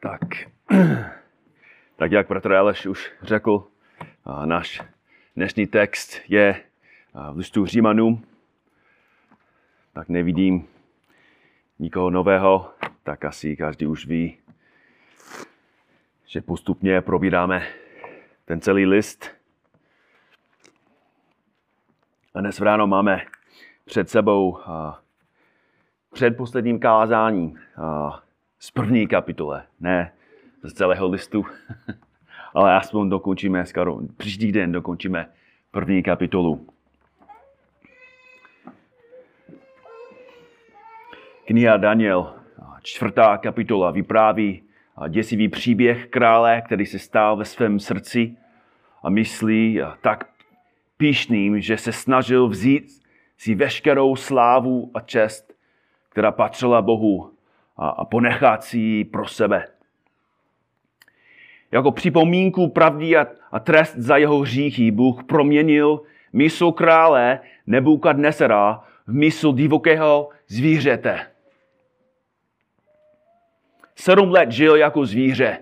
Tak jak bratr Aleš už řekl, náš dnešní text je v listu Římanům. Tak nevidím nikoho nového, tak asi každý už ví, že postupně probíráme ten celý list. A dnes ráno máme před sebou předposledním kázáním z první kapitole, ne z celého listu, ale aspoň dokončíme, skoro příští den dokončíme první kapitolu. Kniha Daniel, 4. kapitola, vypráví děsivý příběh krále, který se stál ve svém srdci a myslí tak pyšným, že se snažil vzít si veškerou slávu a čest, která patřila Bohu, a ponechat si ji pro sebe. Jako připomínku pravdy a trest za jeho hříchy Bůh proměnil mysl krále Nebukadnesera v mysl divokého zvířete. 7 let žil jako zvíře.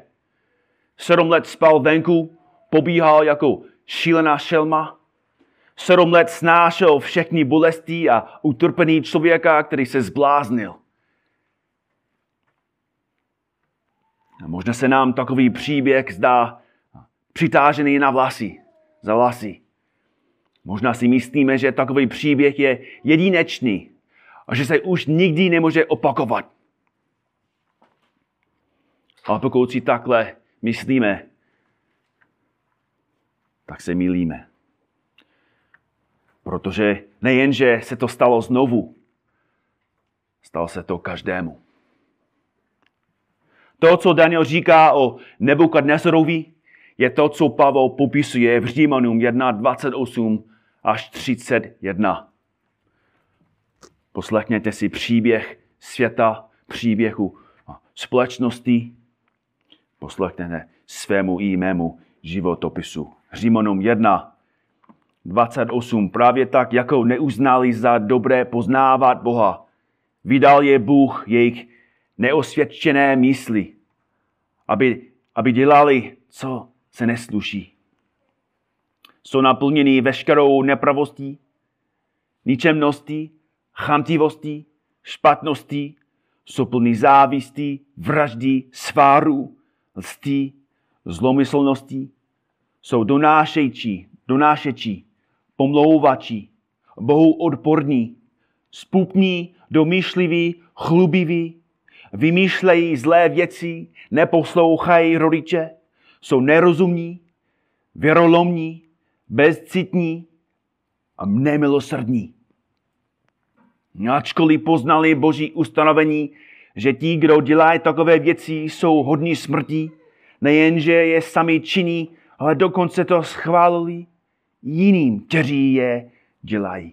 7 let spal venku, pobíhal jako šílená šelma. 7 let snášel všechny bolesti a utrpení člověka, který se zbláznil. A možná se nám takový příběh zdá přitážený za vlasy. Možná si myslíme, že takový příběh je jedinečný a že se už nikdy nemůže opakovat. A pokud si takhle myslíme, tak se mýlíme. Protože nejenže se to stalo znovu, stalo se to každému. To, co Daniel říká o Nebukadneserovi, je to, co Pavel popisuje v Římanům 1:28 až 31. Poslechněte si příběh světa, příběhu společnosti. Poslechněte svému i mému životopisu. Římanům 1:28. Právě tak, jako neuznali za dobré poznávat Boha, vydal je Bůh jejich neosvědčené mysli, aby dělali, co se nesluší. Jsou naplněni veškerou nepravostí, ničemností, chamtivostí, špatností, jsou plní závistí, vraždy, sváru, lstí, zlomyslností, jsou donášeči, pomlouvači, Bohu odporní, zpupní, domýšliví, chlubiví, vymýšlejí zlé věci, neposlouchají rodiče, jsou nerozumní, věrolomní, bezcitní a nemilosrdní. Ačkoliv poznali Boží ustanovení, že ti, kdo dělají takové věci, jsou hodní smrti, nejenže je sami činí, ale dokonce to schválili jiným, kteří je dělají.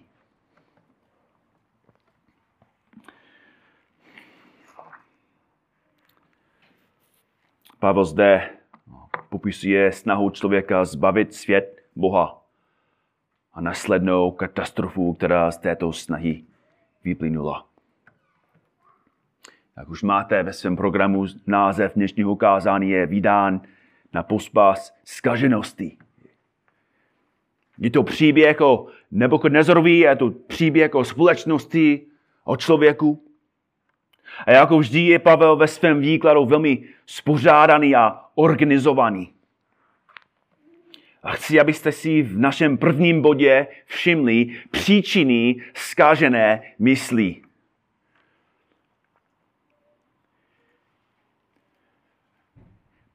Pavel zde popisuje snahu člověka zbavit svět Boha a následnou katastrofu, která z této snahy vyplynula. Jak už máte ve svém programu, název dnešního kázání je vydán na pospas zkaženosti. Je to příběh o Nebukadnezarovi, je to příběh o společnosti, o člověku. A jako vždy je Pavel ve svém výkladu velmi spořádaný a organizovaný. A chci, abyste si v našem prvním bodě všimli příčiny zkažené mysli.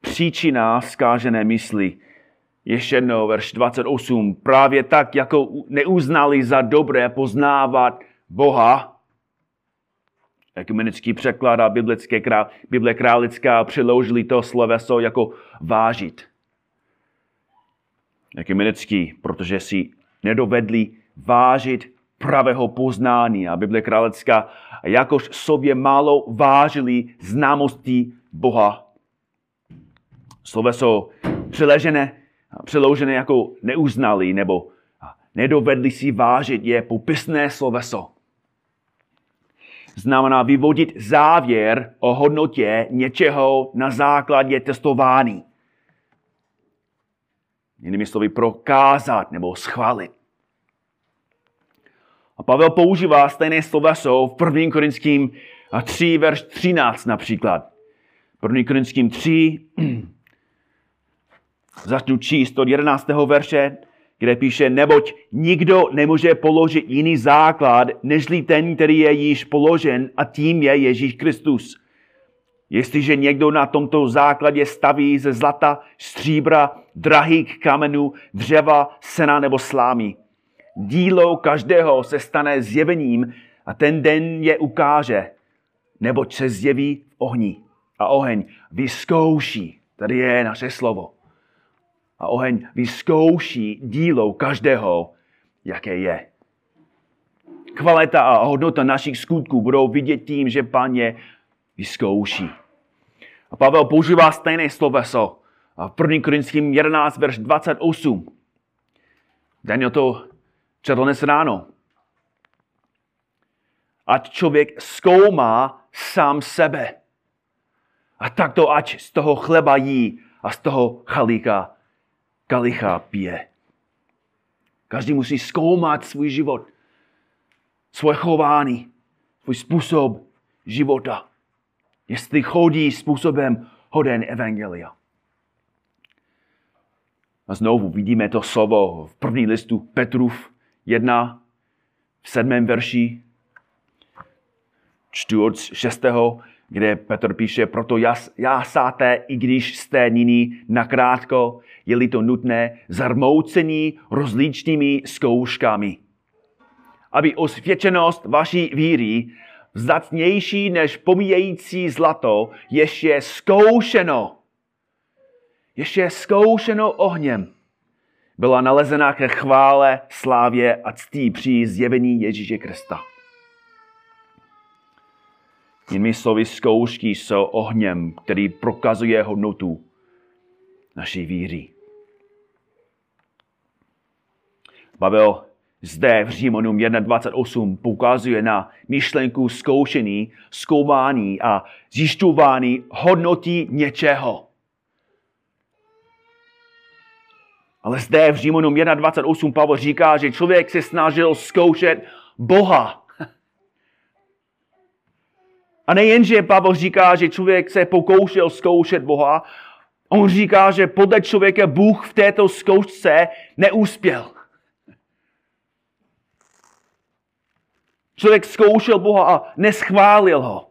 Příčina zkažené mysli. Ještě jednou, verš 28. Právě tak, jako neuznali za dobré poznávat Boha, ekumenický překlad a Bible králická přiložili to sloveso jako vážit. Ekumenický, protože si nedovedli vážit pravého poznání. A Bible králická, jakož sobě málo vážili známostí Boha. Sloveso přiložené jako neuznali nebo nedovedli si vážit je popisné sloveso. znamená vyvodit závěr o hodnotě něčeho na základě testování. Jinými slovy prokázat nebo schválit. A Pavel používá stejné sloveso v 1. Korinským 3, verš 13 například. 1. Korinským 3, začnu číst od 11. verše, kde píše, neboť nikdo nemůže položit jiný základ, nežli ten, který je již položen, a tím je Ježíš Kristus. Jestliže někdo na tomto základě staví ze zlata, stříbra, drahých kamenů, dřeva, sena nebo slámy. Dílo každého se stane zjevením a ten den je ukáže, neboť se zjeví v ohni. A oheň vyzkouší, tady je naše slovo, a oheň vyzkouší dílo každého, jaké je. Kvalita a hodnota našich skutků budou vidět tím, že Pán je vyzkouší. A Pavel používá stejné sloveso v 1. Korinským 11, verš 28. Daniel to četl dnes ráno. Ať člověk zkoumá sám sebe. A tak to ať z toho chleba jí a z toho kalicha pije. Každý musí zkoumat svůj život, svoje chování, svůj způsob života. Jestli chodí způsobem hoden evangelia. A znovu vidíme to slovo v první listu Petrův 1, v 7. verši, čtu od 6., kde Petr píše, proto jásáte, i když jste nyní nakrátko, je-li to nutné, zarmoucení rozličnými zkouškami. Aby osvědčenost vaší víry vzácnější než pomíjející zlato, ještě je zkoušeno ohněm. Byla nalezena ke chvále, slávě a ctí při zjevení Ježíše Krista. Jinými slovy, zkoušky jsou ohněm, který prokazuje hodnotu naší víry. Pavel zde v Římanům 1.28 poukazuje na myšlenku zkoušení, zkoumání a zjišťování hodnoty něčeho. Ale zde v Římanům 1.28 Pavel říká, že člověk se snažil zkoušet Boha. A nejenže Pavel říká, že člověk se pokoušel zkoušet Boha, on říká, že podle člověka Bůh v této zkoušce neuspěl. Člověk zkoušel Boha a neschválil ho.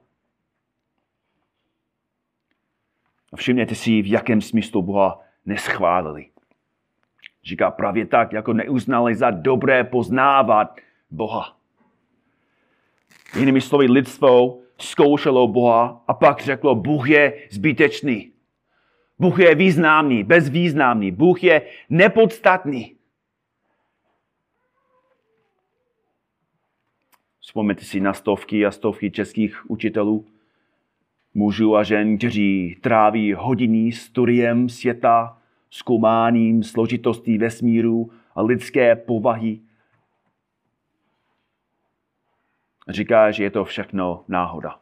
A všimněte si, v jakém smyslu Boha neschválili. Říká právě tak, jako neuznali za dobré poznávat Boha. Jinými slovy, lidstvo zkoušelo Boha a pak řeklo, Bůh je zbytečný. Bůh je významný, bezvýznamný. Bůh je nepodstatný. Vzpomeňte si na stovky a stovky českých učitelů, mužů a žen, kteří tráví hodiny studiem světa, zkoumáním složitostí vesmíru a lidské povahy. Říká, že je to všechno náhoda.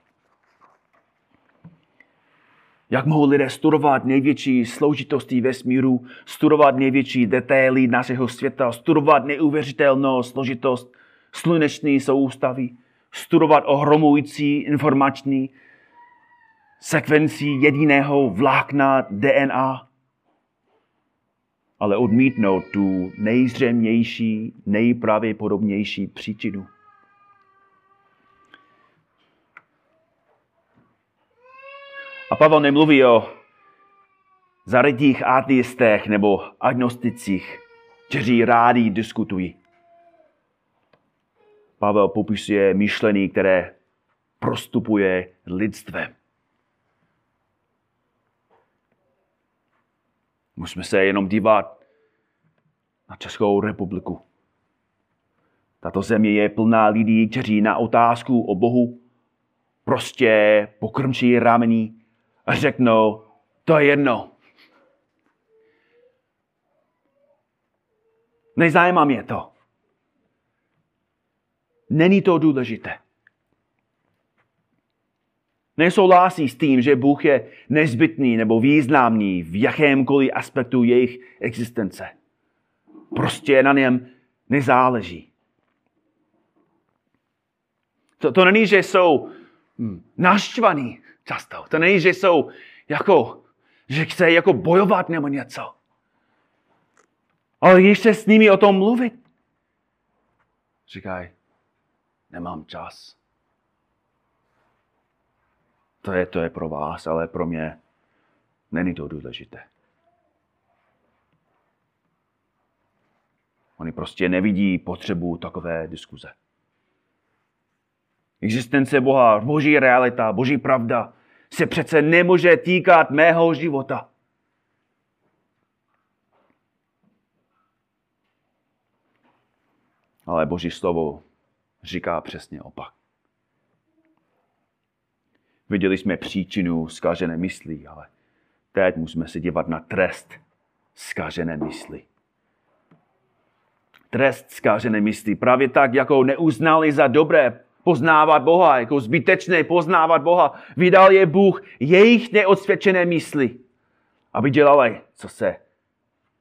Jak mohou lidé studovat největší složitosti vesmíru, studovat největší detaily našeho světa, studovat neuvěřitelnou složitost sluneční soustavy, studovat ohromující informační sekvenci jediného vlákna DNA, ale odmítnout tu nejzřejmější, nejpravděpodobnější příčinu. A Pavel nemluví o zarytých ateistech nebo agnosticích, kteří rádi diskutují. Pavel popisuje myšlení, které prostupuje lidstvem. Musíme se jenom dívat na Českou republiku. Tato země je plná lidí, kteří na otázku o Bohu prostě pokrmčí rameny a řeknou, to je jedno. Nezajímá mě to. Není to důležité. Nesouhlasí s tím, že Bůh je nezbytný nebo významný v jakémkoliv aspektu jejich existence. Prostě na něm nezáleží. To není, že jsou naštvaní často. To není, že jsou že chce bojovat nebo něco. Ale když se s nimi o tom mluvit, říkají, nemám čas. To je pro vás, ale pro mě není to důležité. Oni prostě nevidí potřebu takové diskuze. Existence Boha, boží realita, boží pravda se přece nemůže týkat mého života. Ale boží slovo říká přesně opak. Viděli jsme příčinu zkažené mysli, ale teď musíme se dívat na trest zkažené mysli. Trest zkažené mysli, právě tak, jako neuznali za dobré poznávat Boha, jako zbytečné poznávat Boha, vydal je Bůh jejich neodsvědčené mysli, aby dělali, co se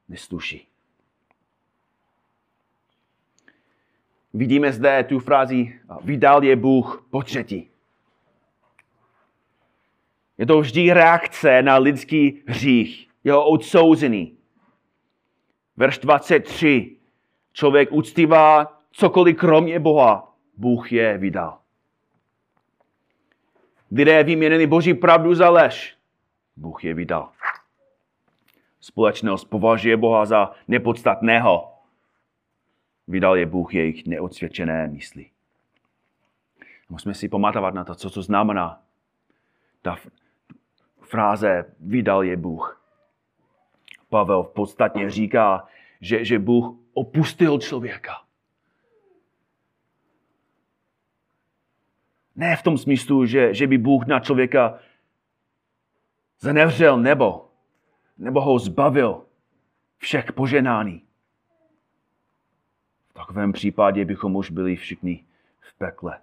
nesluší. Vidíme zde tu frázi, vydal je Bůh potřetí. Je to vždy reakce na lidský hřích, jeho odsouzený. Verš 23. Člověk uctívá cokoliv kromě Boha, Bůh je vydal. Lidé vyměnili boží pravdu za lež, Bůh je vydal. Společnost považuje Boha za nepodstatného. Vydal je Bůh jejich neodsvědčené mysli. Musíme si pamatovat na to, co to znamená. Ta fráze vydal je Bůh. Pavel v podstatě říká, že Bůh opustil člověka. Ne v tom smyslu, že by Bůh na člověka zanevřel nebo ho zbavil všech poženání. V takovém případě bychom už byli všichni v pekle.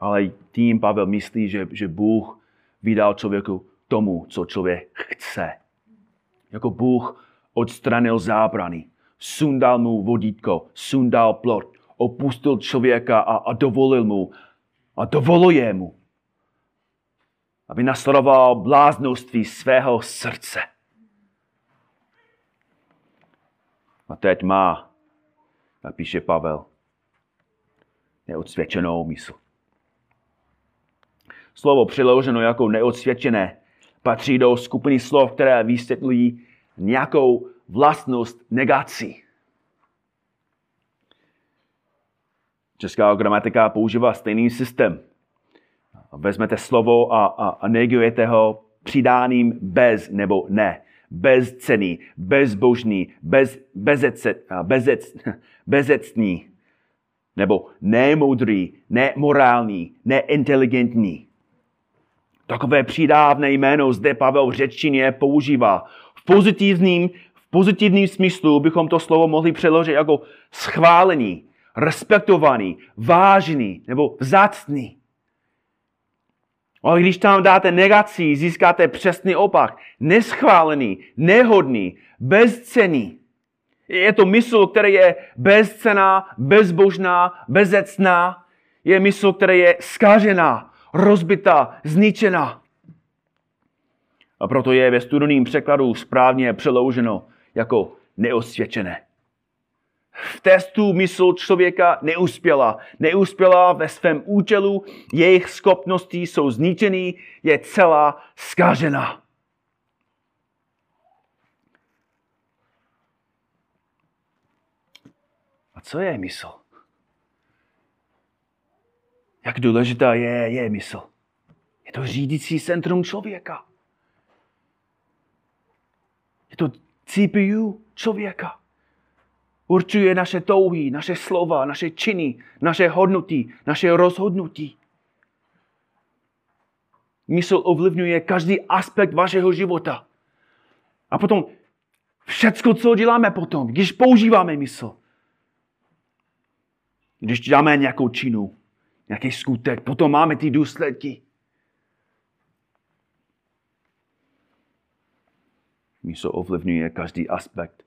Ale tím Pavel myslí, že Bůh vydal člověku tomu, co člověk chce. Jako Bůh odstranil zábrany, sundal mu vodítko, sundal plot, opustil člověka a dovolil mu a dovoluje mu, aby nasledoval bláznoství svého srdce. A teď má, napíše Pavel, neodsvědčenou mysl. Slovo přeloženo jako neodsvědčené patří do skupiny slov, které vysvětlují nějakou vlastnost negací. Česká gramatika používá stejný systém. Vezmete slovo a negujete ho přidáním bez nebo ne. Bezcenný, bezbožný, bezectný, nebo nemoudrý, nemorální, neinteligentní. Takové přidávné jméno zde Pavel v řečtině používá. V pozitivním smyslu bychom to slovo mohli přeložit jako schválený, respektovaný, vážený nebo vzácný. Ale když tam dáte negaci, získáte přesný opak. Neschválený, nehodný, bezcenný. Je to mysl, která je bezcenná, bezbožná, bezectná. Je mysl, která je zkažená, rozbitá, zničená. A proto je ve studijním překladu správně přeloženo jako neosvědčené. V testu mysl člověka neuspěla ve svém účelu, jejich schopnosti jsou zničený, je celá zkažená. A co je mysl? Jak důležitá je mysl? Je to řídící centrum člověka. Je to CPU člověka. Určuje naše touhy, naše slova, naše činy, naše hodnoty, naše rozhodnutí. Mysl ovlivňuje každý aspekt vašeho života. A potom všecko, co děláme potom, když používáme mysl. Když děláme nějakou činu, nějaký skutek, potom máme ty důsledky. Mysl ovlivňuje každý aspekt.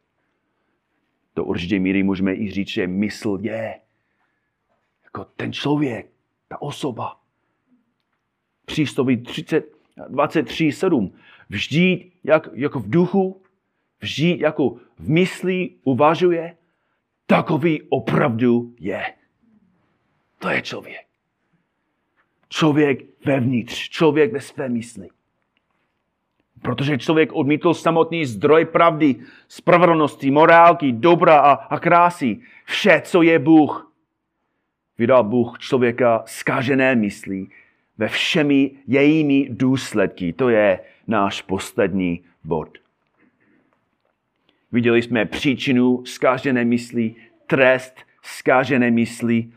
Do určité míry můžeme i říct, že mysl je jako ten člověk, ta osoba. Přísloví 23:7. Vždy jako v duchu, vždy jako v mysli uvažuje, takový opravdu je. To je člověk. Člověk vevnitř, člověk ve své mysli. Protože člověk odmítl samotný zdroj pravdy, spravedlnosti, morálky, dobra a krásy. Vše, co je Bůh. Vydal Bůh člověka zkažené myslí ve všemi jejími důsledky. To je náš poslední bod. Viděli jsme příčinu zkažené mysli, trest zkažené mysli.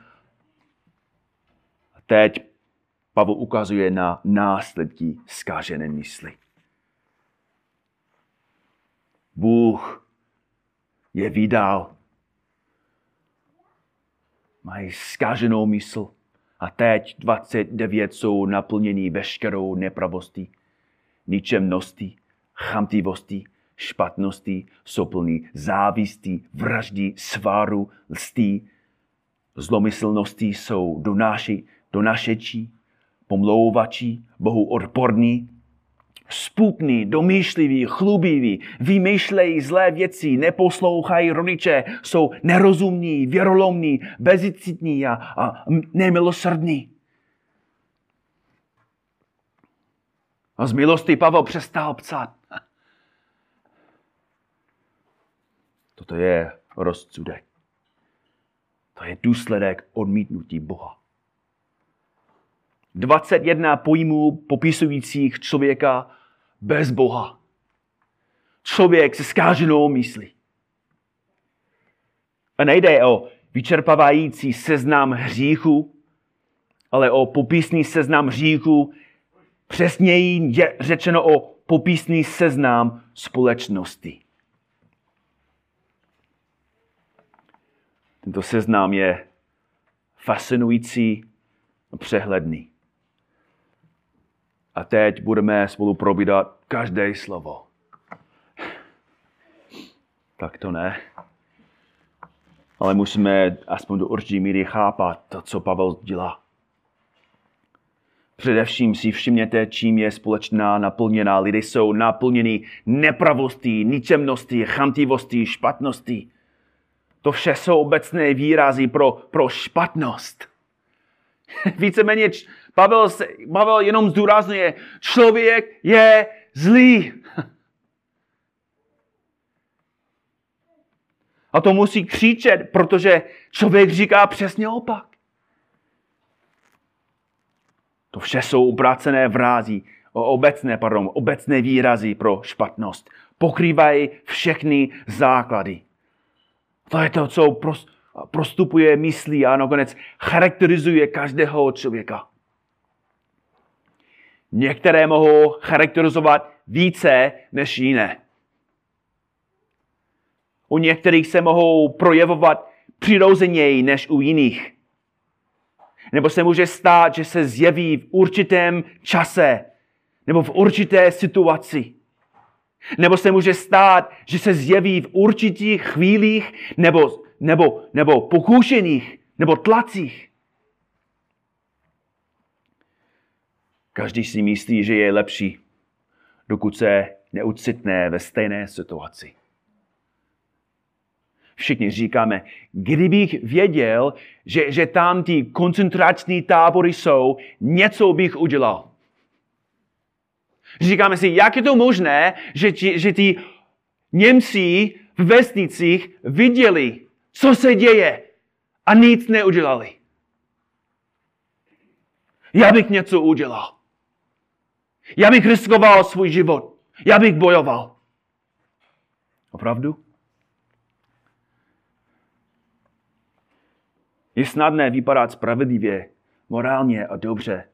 A teď Pavel ukazuje na následky zkažené mysli. Bůh je vydal. Mají zkaženou mysl. A teď 29 jsou naplnění veškerou nepravostí, ničemností, chamtivostí, špatností, jsou plní závistí, vraždí, sváru, lstí, zlomyslností, jsou donášečí, pomlouvačí, Bohu odporní, spupní, domýšliví, chlubiví, vymýšlejí zlé věci, neposlouchají rodiče, jsou nerozumní, věrolomní, bezcitní a nemilosrdní. A z milosti Pavel přestal psát. Toto je rozsudek. To je důsledek odmítnutí Boha. 21 pojmů popisujících člověka bez Boha. Člověk se zkáženou myslí. A nejde o vyčerpávající seznam hříchů, ale o popisný seznam hříchů. Přesněji je řečeno o popisný seznam společnosti. Tento seznam je fascinující a přehledný. A teď budeme spolu probírat každé slovo. Tak to ne. Ale musíme aspoň do určitý míry chápat to, co Pavel dělá. Především si všimněte, čím je společná naplněná. Lidé jsou naplněni nepravostí, ničemností, chamtivostí, špatností. To vše jsou obecné výrazy pro špatnost. Víceméně Pavel jenom zdůrazňuje, člověk je zlý. A to musí křičet, protože člověk říká přesně opak. To vše jsou obrácené obecné výrazy pro špatnost. Pokrývají všechny základy. To je to, co prostupuje myslí a nakonec charakterizuje každého člověka. Některé mohou charakterizovat více než jiné. U některých se mohou projevovat přirozeněji než u jiných. Nebo se může stát, že se zjeví v určitém čase nebo v určité situaci. Nebo se může stát, že se zjeví v určitých chvílích nebo pokoušeních nebo tlacích. Každý si myslí, že je lepší, dokud se neucitne ve stejné situaci. Všichni říkáme, kdybych věděl, že tam ty koncentrační tábory jsou, něco bych udělal. Říkáme si, jak je to možné, že ti Němci v vesnicích viděli, co se děje a nic neudělali. Já bych něco udělal. Já bych riskoval svůj život. Já bych bojoval. Opravdu? Je snadné vypadat spravedlivě, morálně a dobře,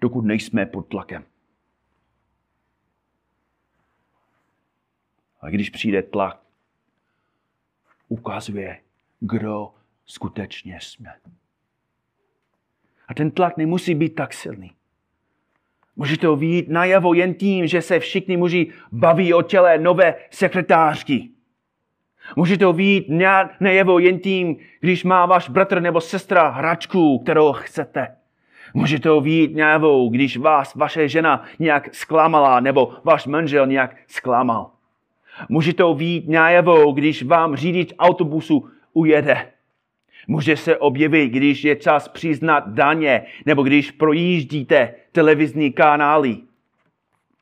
dokud nejsme pod tlakem. A když přijde tlak, ukazuje, kdo skutečně jsme. A ten tlak nemusí být tak silný. Můžete ho vidět najevo jen tím, že se všichni muži baví o těle nové sekretářky. Můžete ho vidět najevo jen tím, když má váš bratr nebo sestra hračku, kterou chcete. Můžete ho vidět najevo, když vás vaše žena nějak zklamala nebo váš manžel nějak zklamal. Můžete ho vidět najevo, když vám řidič autobusu ujede. Může se objevit, když je čas přiznat daně, nebo když projíždíte televizní kanály.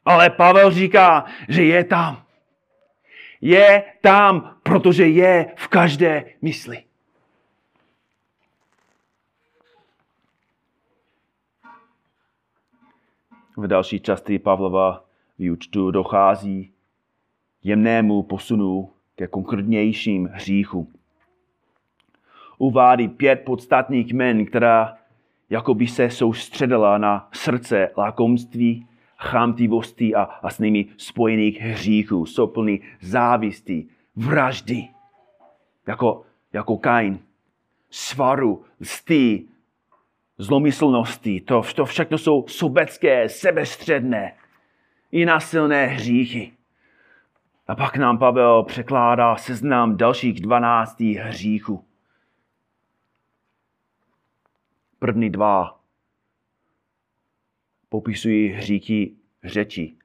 Ale Pavel říká, že je tam. Je tam, protože je v každé mysli. V další části Pavlova výučtu dochází jemnému posunu ke konkrétnějším hříchům. Uvádí 5 podstatných jmen, která jakoby se soustředila na srdce lakomství, chamtivosti a s nimi spojených hříchů. Jsou plný závisti, vraždy, jako Kain, svaru, lstí, zlomyslnosti. To všechno jsou sobecké, sebestředné i násilné hříchy. A pak nám Pavel překládá seznam dalších 12 hříchů. První 2 popisují hříchy řeči,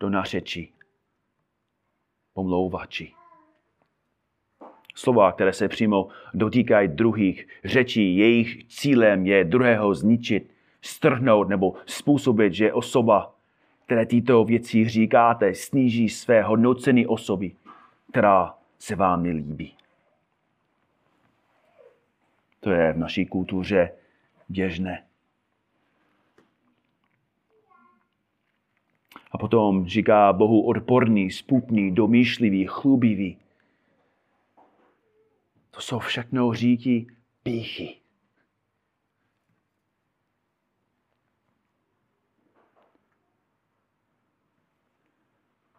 donařeči, pomlouvači. Slova, které se přímo dotýkají druhých řečí, jejich cílem je druhého zničit, strhnout nebo způsobit, že osoba, které tyto věci říkáte, sníží své hodnocení osoby, která se vám nelíbí. To je v naší kultuře běžné. A potom říká Bohu odporný, sputný, domýšlivý, chlubivý. To jsou všechno hříchy pýchy.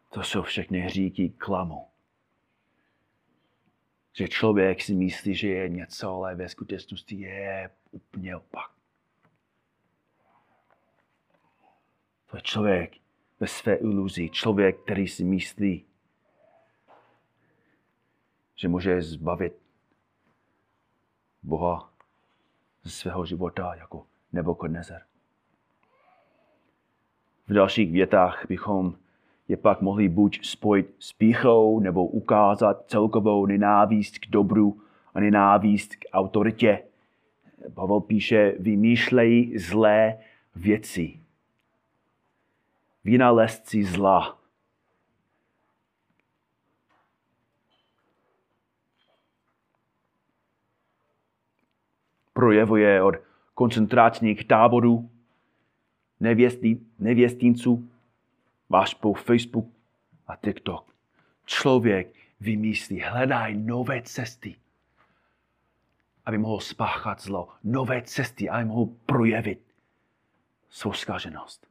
To jsou všechny hříchy klamu. Že člověk si myslí, že je něco, ale ve skutečnosti je úplně opak. To je člověk ve své iluzi, člověk, který si myslí, že může zbavit Boha ze svého života jako Nebukadnezar. V dalších větách bychom je pak mohli buď spojit s pýchou, nebo ukázat celkovou nenávist k dobru a nenávist k autoritě. Pavel píše, vymýšlej zlé věci. Vynalezci zla. Projevuje od koncentračních táborů, nevěstinců, váš po Facebook a TikTok. Člověk vymyslí, hledaj nové cesty, aby mohl spáchat zlo. Nové cesty, aby mohl projevit svou zkaženost.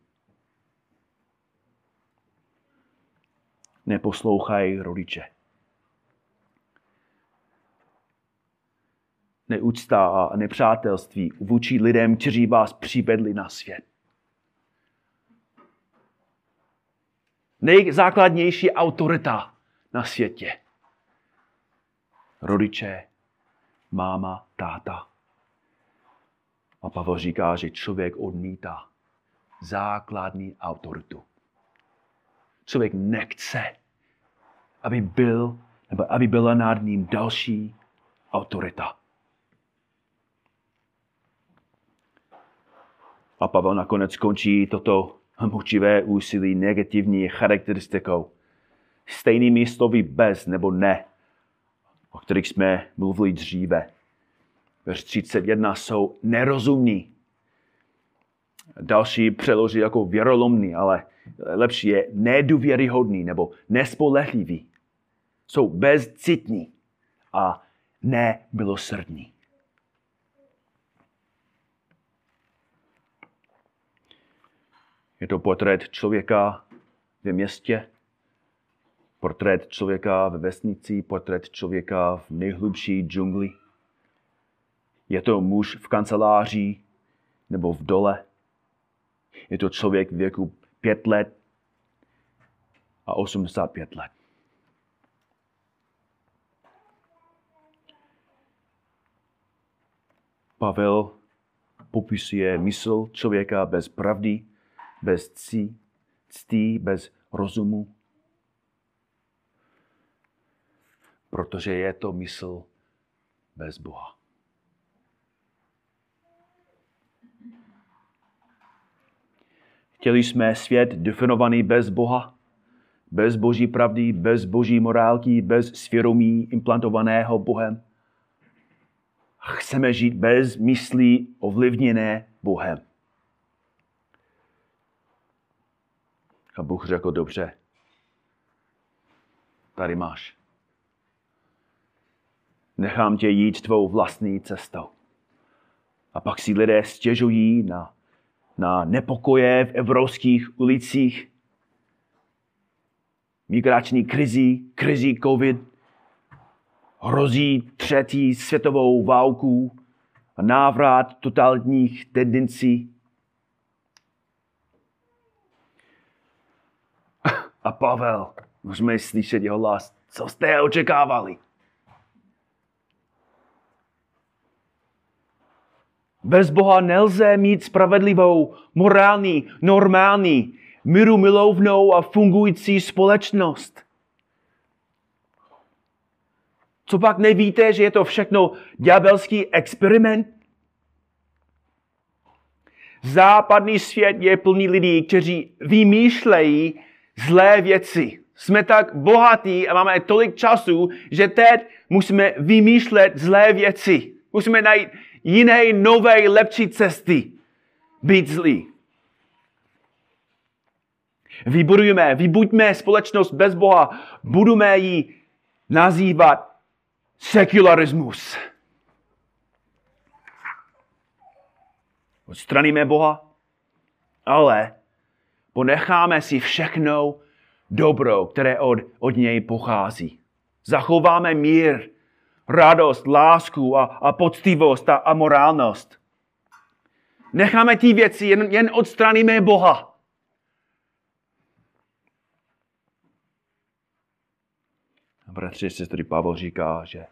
Neposlouchaj rodiče. Neúcta a nepřátelství vůči lidem, kteří vás přivedli na svět. Nejzákladnější autorita na světě. Rodiče, máma, táta. A Pavel říká, že člověk odmítá základní autoritu. Člověk nechce, aby byl, nebo aby byla nad ním další autorita. A Pavel nakonec končí toto mučivé úsilí negativní charakteristikou. Stejnými slovy bez nebo ne, o kterých jsme mluvili dříve. Verš 31 jsou nerozumní. Další přeloží jako věrolomný, ale lepší je nedůvěryhodný nebo nespolehlivý. Jsou bezcitní a nemilosrdní. Je to portrét člověka ve městě, portrét člověka ve vesnici, portrét člověka v nejhlubší džungli. Je to muž v kanceláři nebo v dole. Je to člověk v věku 5 let a 85 let. Pavel popisuje mysl člověka bez pravdy, bez cti, bez rozumu. Protože je to mysl bez Boha. Chtěli jsme svět definovaný bez Boha, bez boží pravdy, bez boží morálky, bez svědomí implantovaného Bohem. Chceme žít bez myslí ovlivněné Bohem. A Bůh řekl, dobře, tady máš. Nechám tě jít tvou vlastní cestou. A pak si lidé stěžují na nepokoje v evropských ulicích, migrační krizi COVID, hrozí 3. světovou válku a návrat totalitních tendencí. A Pavel, můžeme slyšet jeho hlas, co jste očekávali? Bez Boha nelze mít spravedlivou, morální, normální, mírumilovnou a fungující společnost. Co pak nevíte, že je to všechno ďábelský experiment? Západní svět je plný lidí, kteří vymýšlejí zlé věci. Jsme tak bohatí a máme tolik času, že teď musíme vymýšlet zlé věci. Musíme najít jiné, nové, lepší cesty. Být zlý. Vybuďme společnost bez Boha. Budeme ji nazývat sekularismus. Odstraníme Boha, ale ponecháme si všechno dobro, které od něj pochází. Zachováme mír, radost, lásku a poctivost a morálnost. Necháme ty věci, jen odstraníme Boha. Bratři, sestry, Pavel říká, že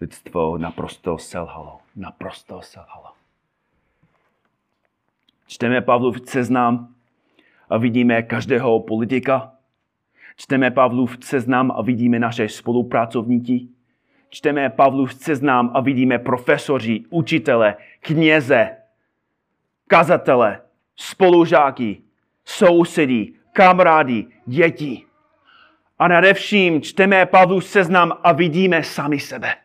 lidstvo naprosto selhalo. Čteme Pavlův seznam a vidíme každého politika. Čteme Pavlův seznam a vidíme naše spolupracovníky. Čteme Pavlův seznam a vidíme profesoři, učitele, kněze, kazatele, spolužáky, sousedí, kamarády, děti. A nade vším čteme Pavlův seznam a vidíme sami sebe.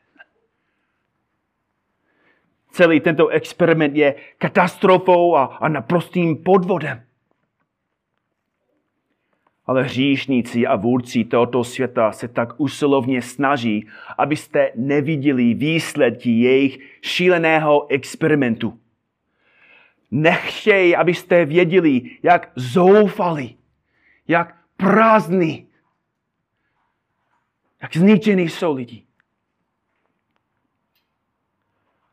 Celý tento experiment je katastrofou a naprostým podvodem. Ale hříšníci a vůdci tohoto světa se tak usilovně snaží, abyste neviděli výsledky jejich šíleného experimentu. Nechtějí, abyste věděli, jak zoufalí, jak prázdní, jak zničený jsou lidi.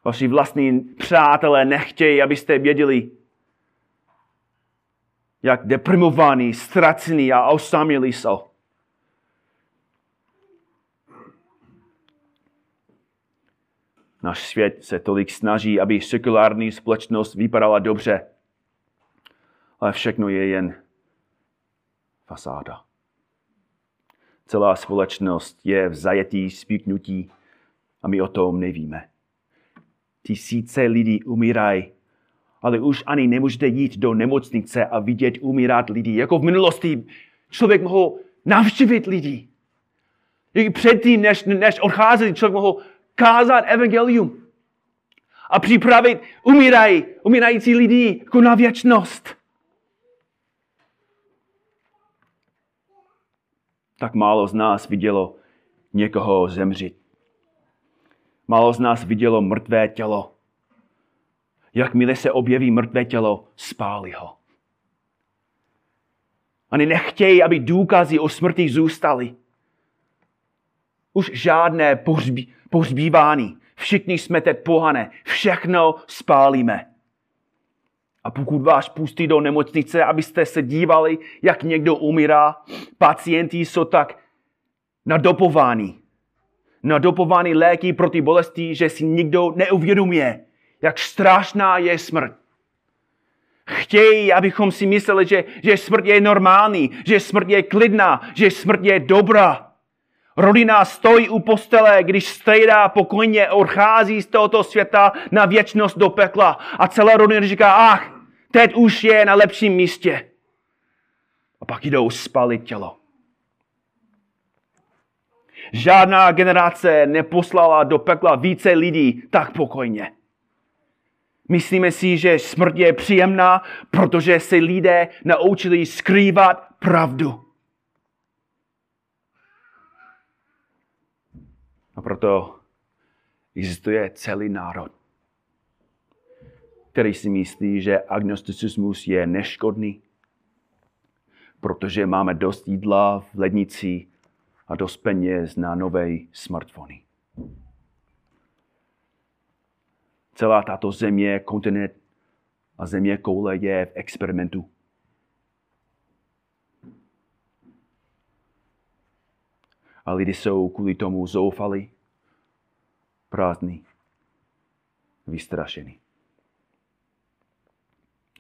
Vaši vlastní přátelé nechtějí, abyste věděli, jak deprimovaní, ztracení a osamělí jsou. Náš svět se tolik snaží, aby sekulární společnost vypadala dobře. Ale všechno je jen fasáda. Celá společnost je v zajetí spiknutí a my o tom nevíme. Tisíce lidí umírají, ale už ani nemůžete jít do nemocnice a vidět umírat lidi. Jako v minulosti člověk mohl navštívit lidi. I předtím, než odcházeli, člověk mohl kázat evangelium a připravit umírající lidi jako na věčnost. Tak málo z nás vidělo někoho zemřít. Málo z nás vidělo mrtvé tělo. Jakmile se objeví mrtvé tělo, spálí ho. Ani nechtějí, aby důkazy o smrti zůstaly. Už žádné pohřbívání, Všichni jsme teď pohane, všechno spálíme. A pokud vás pustí do nemocnice, abyste se dívali, jak někdo umírá, pacienti jsou tak nadopováni. Nadopovány léky proti bolesti, že si nikdo neuvědomuje, jak strašná je smrt. Chtějí, abychom si mysleli, že smrt je normální, že smrt je klidná, že smrt je dobrá. Rodina stojí u postele, když strejda pokojně odchází z tohoto světa na věčnost do pekla. A celá rodina říká, ach, teď už je na lepším místě. A pak jdou spalit tělo. Žádná generace neposlala do pekla více lidí tak pokojně. Myslíme si, že smrt je příjemná, protože se lidé naučili skrývat pravdu. A proto existuje celý národ, který si myslí, že agnosticismus je neškodný, protože máme dost jídla v lednici a dost peněz na nové smartfony. Celá tato země, kontinent a země koule je v experimentu. A lidi jsou kvůli tomu zoufalí, prázdní, vystrašení.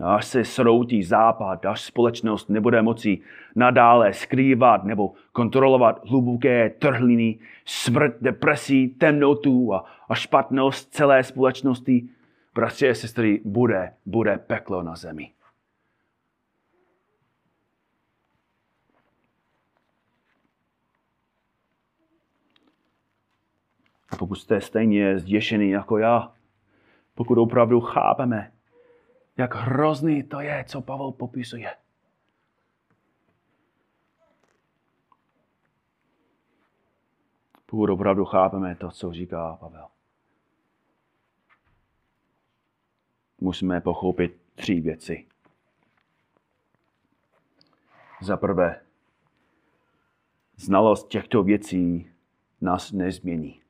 Až se sroutí západ, až společnost nebude moci nadále skrývat nebo kontrolovat hluboké trhliny, smrt, depresí, temnotu a špatnost celé společnosti, bratři a sestry, bude peklo na zemi. A pokud jste stejně zděšený jako já, pokud opravdu chápeme, jak hrozný to je, co Pavel popisuje. Pokud opravdu chápeme to, co říká Pavel. Musíme pochopit 3 věci. Za prvé, znalost těchto věcí nás nezmění.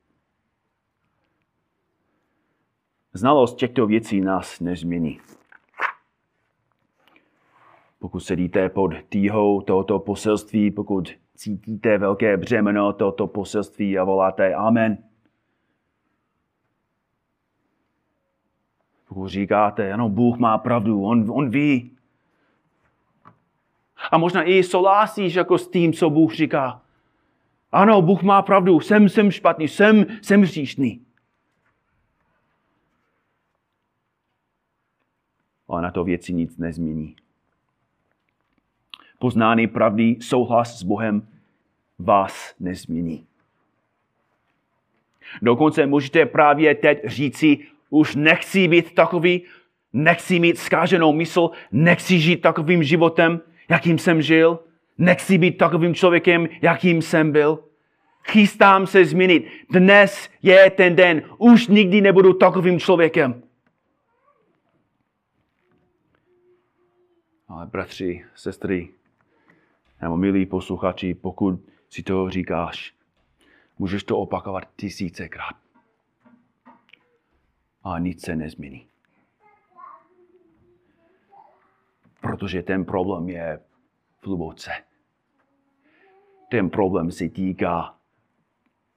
Znalost těchto věcí nás nezmění. Pokud sedíte pod tíhou tohoto poselství, pokud cítíte velké břemeno tohoto poselství a voláte amen. Pokud říkáte, ano, Bůh má pravdu, on ví. A možná i souhlasíš jako s tím, co Bůh říká. Ano, Bůh má pravdu, jsem špatný, jsem hříšný. Ale na to věci nic nezmění. Poznání pravdy, souhlas s Bohem vás nezmění. Dokonce můžete právě teď říci, už nechci být takový, nechci mít zkáženou mysl, nechci žít takovým životem, jakým jsem žil, nechci být takovým člověkem, jakým jsem byl. Chystám se změnit. Dnes je ten den. Už nikdy nebudu takovým člověkem. Ale bratři, sestry, nebo milí posluchači, pokud si to říkáš, můžeš to opakovat tisícekrát. A nic se nezmění. Protože ten problém je v hluboce. Ten problém se týká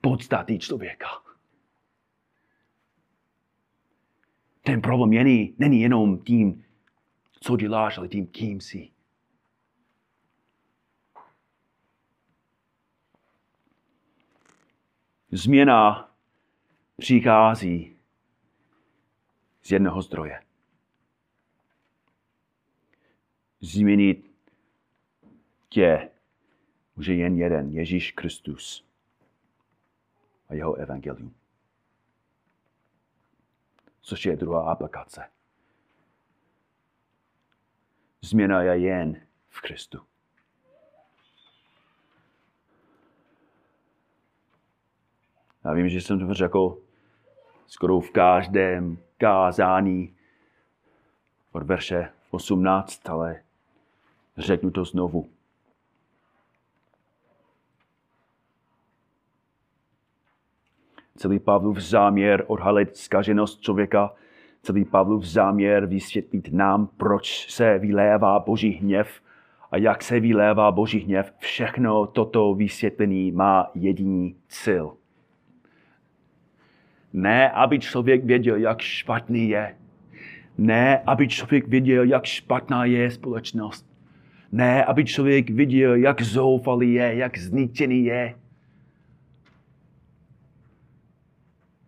podstaty člověka. Ten problém není jenom tím, co děláš, ale tím, kým jsi. Změna přichází z jednoho zdroje. Změnit tě už je jen jeden, Ježíš Kristus a jeho evangelium. Což je druhá aplikace. Změna je jen v Kristu. Já vím, že jsem to řekl skoro v každém kázání od verše 18, ale řeknu to znovu. celý Pavlův záměr odhalit zkaženost člověka, celý Pavlův záměr vysvětlit nám, proč se vylévá Boží hněv a jak se vylévá Boží hněv. Všechno toto vysvětlení má jediný cíl. Ne, aby člověk věděl, jak špatný je. Ne, aby člověk věděl, jak špatná je společnost. Ne, aby člověk viděl, jak zoufalý je, jak zničený je.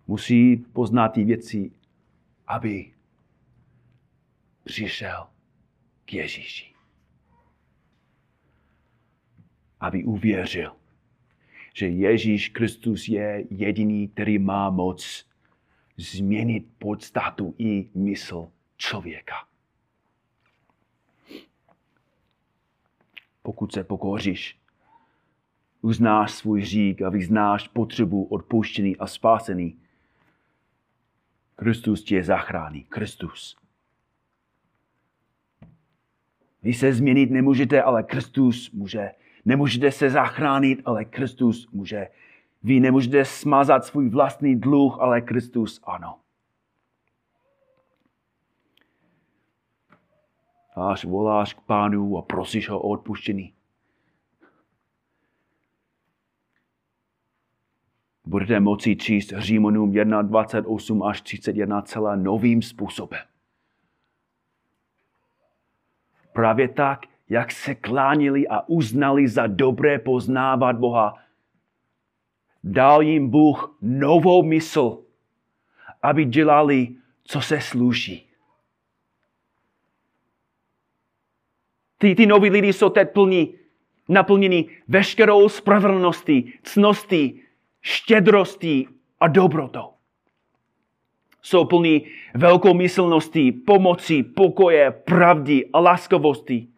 Musí poznat ty věci, aby přišel k Ježíši. Aby uvěřil, že Ježíš Kristus je jediný, který má moc změnit podstatu i mysl člověka. Pokud se pokoříš, uznáš svůj hřích a vyznáš potřebu odpuštění a spásení, Kristus tě zachrání. Kristus. Vy se změnit nemůžete, ale Kristus může. Nemůžete se zachránit, ale Kristus může. Vy nemůžete smazat svůj vlastní dluh, ale Kristus ano. Až voláš k Pánu a prosíš ho o odpuštění, budete moci číst Římanům 1:28 až 31 celé novým způsobem. Právě tak, jak se klánili a uznali za dobré poznávat Boha, dal jim Bůh novou mysl, aby dělali, co se sluší. Ty noví lidi jsou teď naplněni veškerou spravedlností, cností, štědrostí a dobrotou. Jsou plní velkomyslnosti, pomoci, pokoje, pravdy a laskavosti.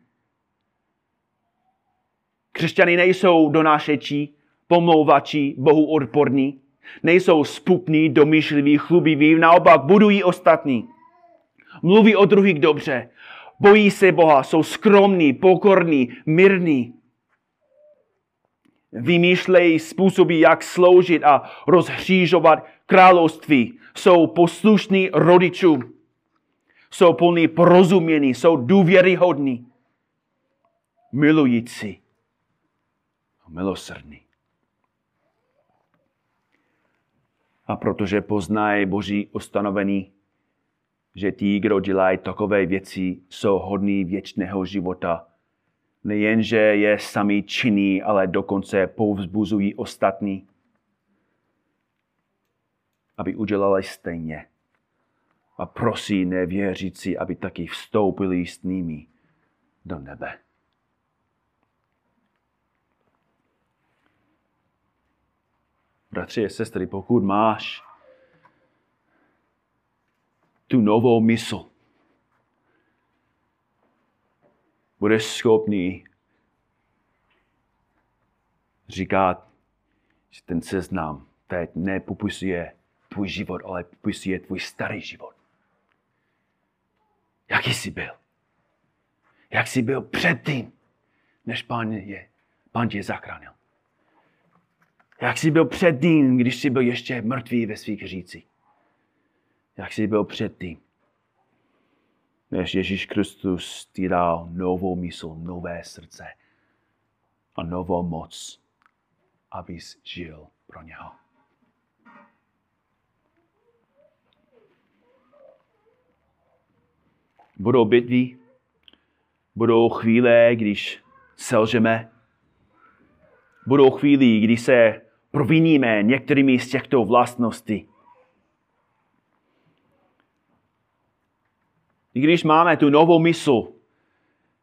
Křesťané nejsou donášeči, pomlouvači, Bohu odporní, nejsou spupní, domýšliví, chlubiví, naopak budují ostatní. Mluví o druhých dobře, bojí se Boha, jsou skromní, pokorní, mírní. Vymýšlejí způsoby, jak sloužit a rozhřížovat království. Jsou poslušní rodičům. Jsou plní porozumění, jsou důvěryhodní. Milující. Milosrdní. A protože poznají Boží ustanovení, že ti, kdo dělají takové věci, jsou hodní věčného života, nejenže je sami činí, ale dokonce povzbuzují ostatní, aby udělali stejně. A prosí nevěřící, aby taky vstoupili s nimi do nebe. Bratři a sestry, pokud máš tu novou mysl, budeš schopný říkat, že ten seznam teď nepopisuje tvůj život, ale popisuje tvůj starý život. Jaký jsi byl? Jak jsi byl předtím, než Pán tě zachránil? Jak jsi byl předtím, když jsi byl ještě mrtvý ve svých hřících? Jak jsi byl předtím, než Ježíš Kristus ti dal novou mysl, nové srdce a novou moc, abys žil pro něho. Budou bitvy, budou chvíle, když selžeme, budou chvíli, kdy se proviníme některými z těchto vlastností. I když máme tu novou mysl,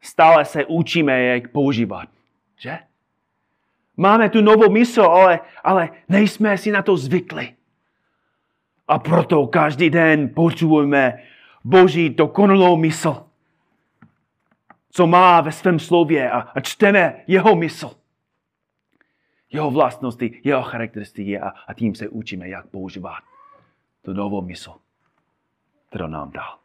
stále se učíme, jak používat. Že? Máme tu novou mysl, ale nejsme si na to zvykli. A proto každý den potřebujeme Boží dokonalou mysl, co má ve svém slově a čteme jeho mysl. Jeho vlastnosti, jeho charakteristiky a tím se učíme, jak používat tu novou mysl, kterou nám dal.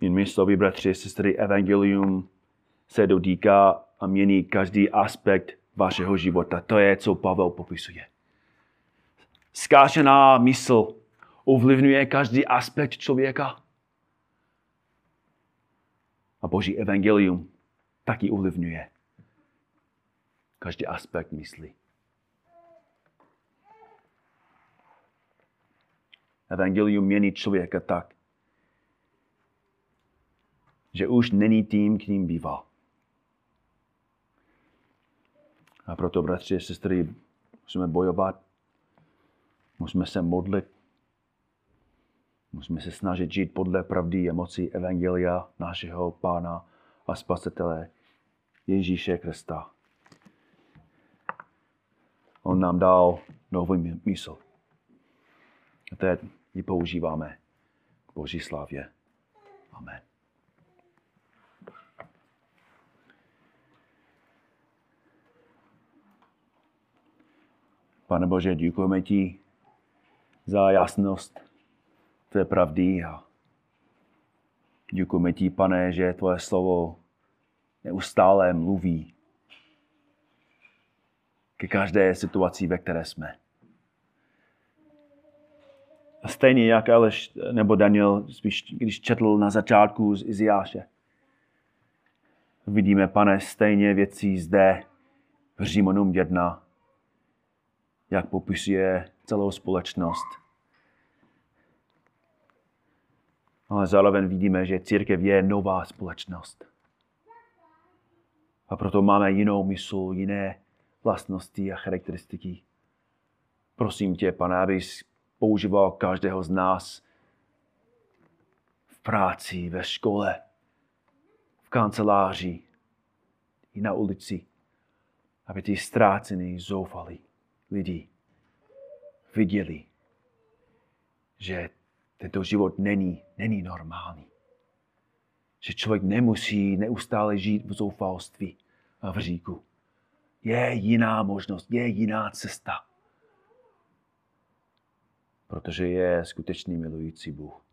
Jinými slovy, bratři, sestry, evangelium se dotýká a mění každý aspekt vašeho života. To je, co Pavel popisuje. Zkážená mysl ovlivňuje každý aspekt člověka. A Boží evangelium taky ovlivňuje každý aspekt mysli. Evangelium mění člověka tak, že už není tím, kým býval. A proto, bratři a sestry, musíme bojovat, musíme se modlit, musíme se snažit žít podle pravdy a moci evangelia našeho Pána a Spasitele Ježíše Krista. On nám dal nový mysl. A teď ji používáme k Boží slávě. Amen. Pane Bože, děkujeme ti za jasnost tvé pravdy a děkujeme ti, Pane, že tvoje slovo neustále mluví ke každé situaci, ve které jsme. A stejně jak Aleš nebo Daniel, spíš když četl na začátku z Izajáše, vidíme, Pane, stejně věci zde v Římanům 1, jak popisuje celou společnost. Ale zároveň vidíme, že církev je nová společnost. A proto máme jinou mysl, jiné vlastnosti a charakteristiky. Prosím tě, Pane, abys používal každého z nás v práci, ve škole, v kanceláři i na ulici, aby ty ztrácený, zoufalí lidi viděli, že tento život není normální. Že člověk nemusí neustále žít v zoufalství a v říku. Je jiná možnost, je jiná cesta. Protože je skutečný milující Bůh.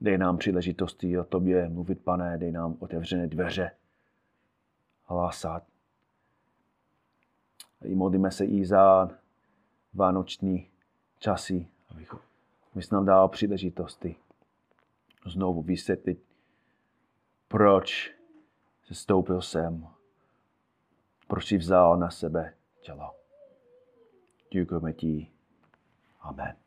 Dej nám příležitosti o tobě mluvit, Pane, dej nám otevřené dveře a lásat. I modlíme se i za vánoční časy, aby jsi nám dal příležitosti znovu vysvětlit, proč se stoupil sem, proč jsi vzal na sebe tělo. Děkujeme ti. Amen.